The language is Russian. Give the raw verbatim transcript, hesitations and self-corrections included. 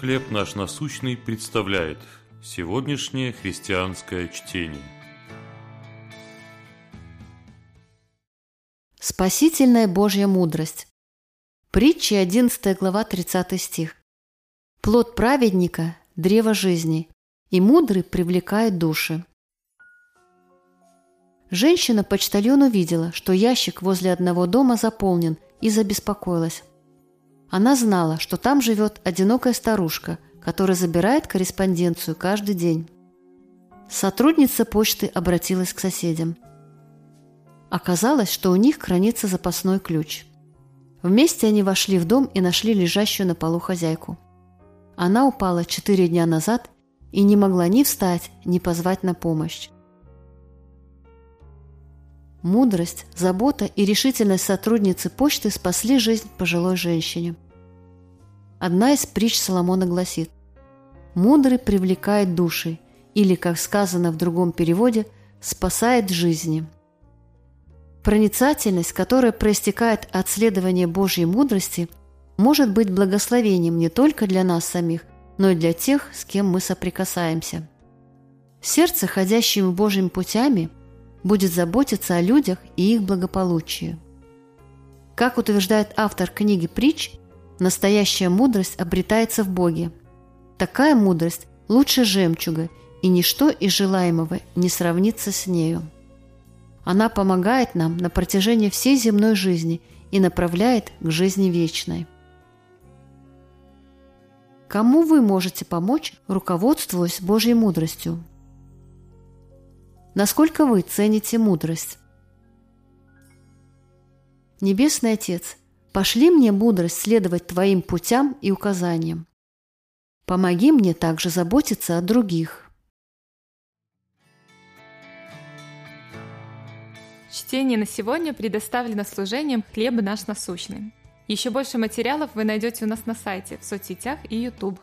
«Хлеб наш насущный» представляет сегодняшнее христианское чтение. Спасительная Божья мудрость. Притчи, одиннадцатая глава, тридцатый стих. «Плод праведника – древо жизни, и мудрый привлекает души». Женщина-почтальон увидела, что ящик возле одного дома заполнен, и забеспокоилась. Она знала, что там живет одинокая старушка, которая забирает корреспонденцию каждый день. Сотрудница почты обратилась к соседям. Оказалось, что у них хранится запасной ключ. Вместе они вошли в дом и нашли лежащую на полу хозяйку. Она упала четыре дня назад и не могла ни встать, ни позвать на помощь. Мудрость, забота и решительность сотрудницы почты спасли жизнь пожилой женщине. Одна из притч Соломона гласит: «Мудрый привлекает души» или, как сказано в другом переводе, «спасает жизни». Проницательность, которая проистекает от следования Божьей мудрости, может быть благословением не только для нас самих, но и для тех, с кем мы соприкасаемся. Сердце, ходящим Божьими путями, будет заботиться о людях и их благополучии. Как утверждает автор книги «Притч», настоящая мудрость обретается в Боге. Такая мудрость лучше жемчуга, и ничто из желаемого не сравнится с нею. Она помогает нам на протяжении всей земной жизни и направляет к жизни вечной. Кому вы можете помочь, руководствуясь Божьей мудростью? Насколько вы цените мудрость? Небесный Отец, пошли мне мудрость следовать Твоим путям и указаниям. Помоги мне также заботиться о других. Чтение на сегодня предоставлено служением «Хлеб наш насущный». Еще больше материалов вы найдете у нас на сайте, в соцсетях и YouTube.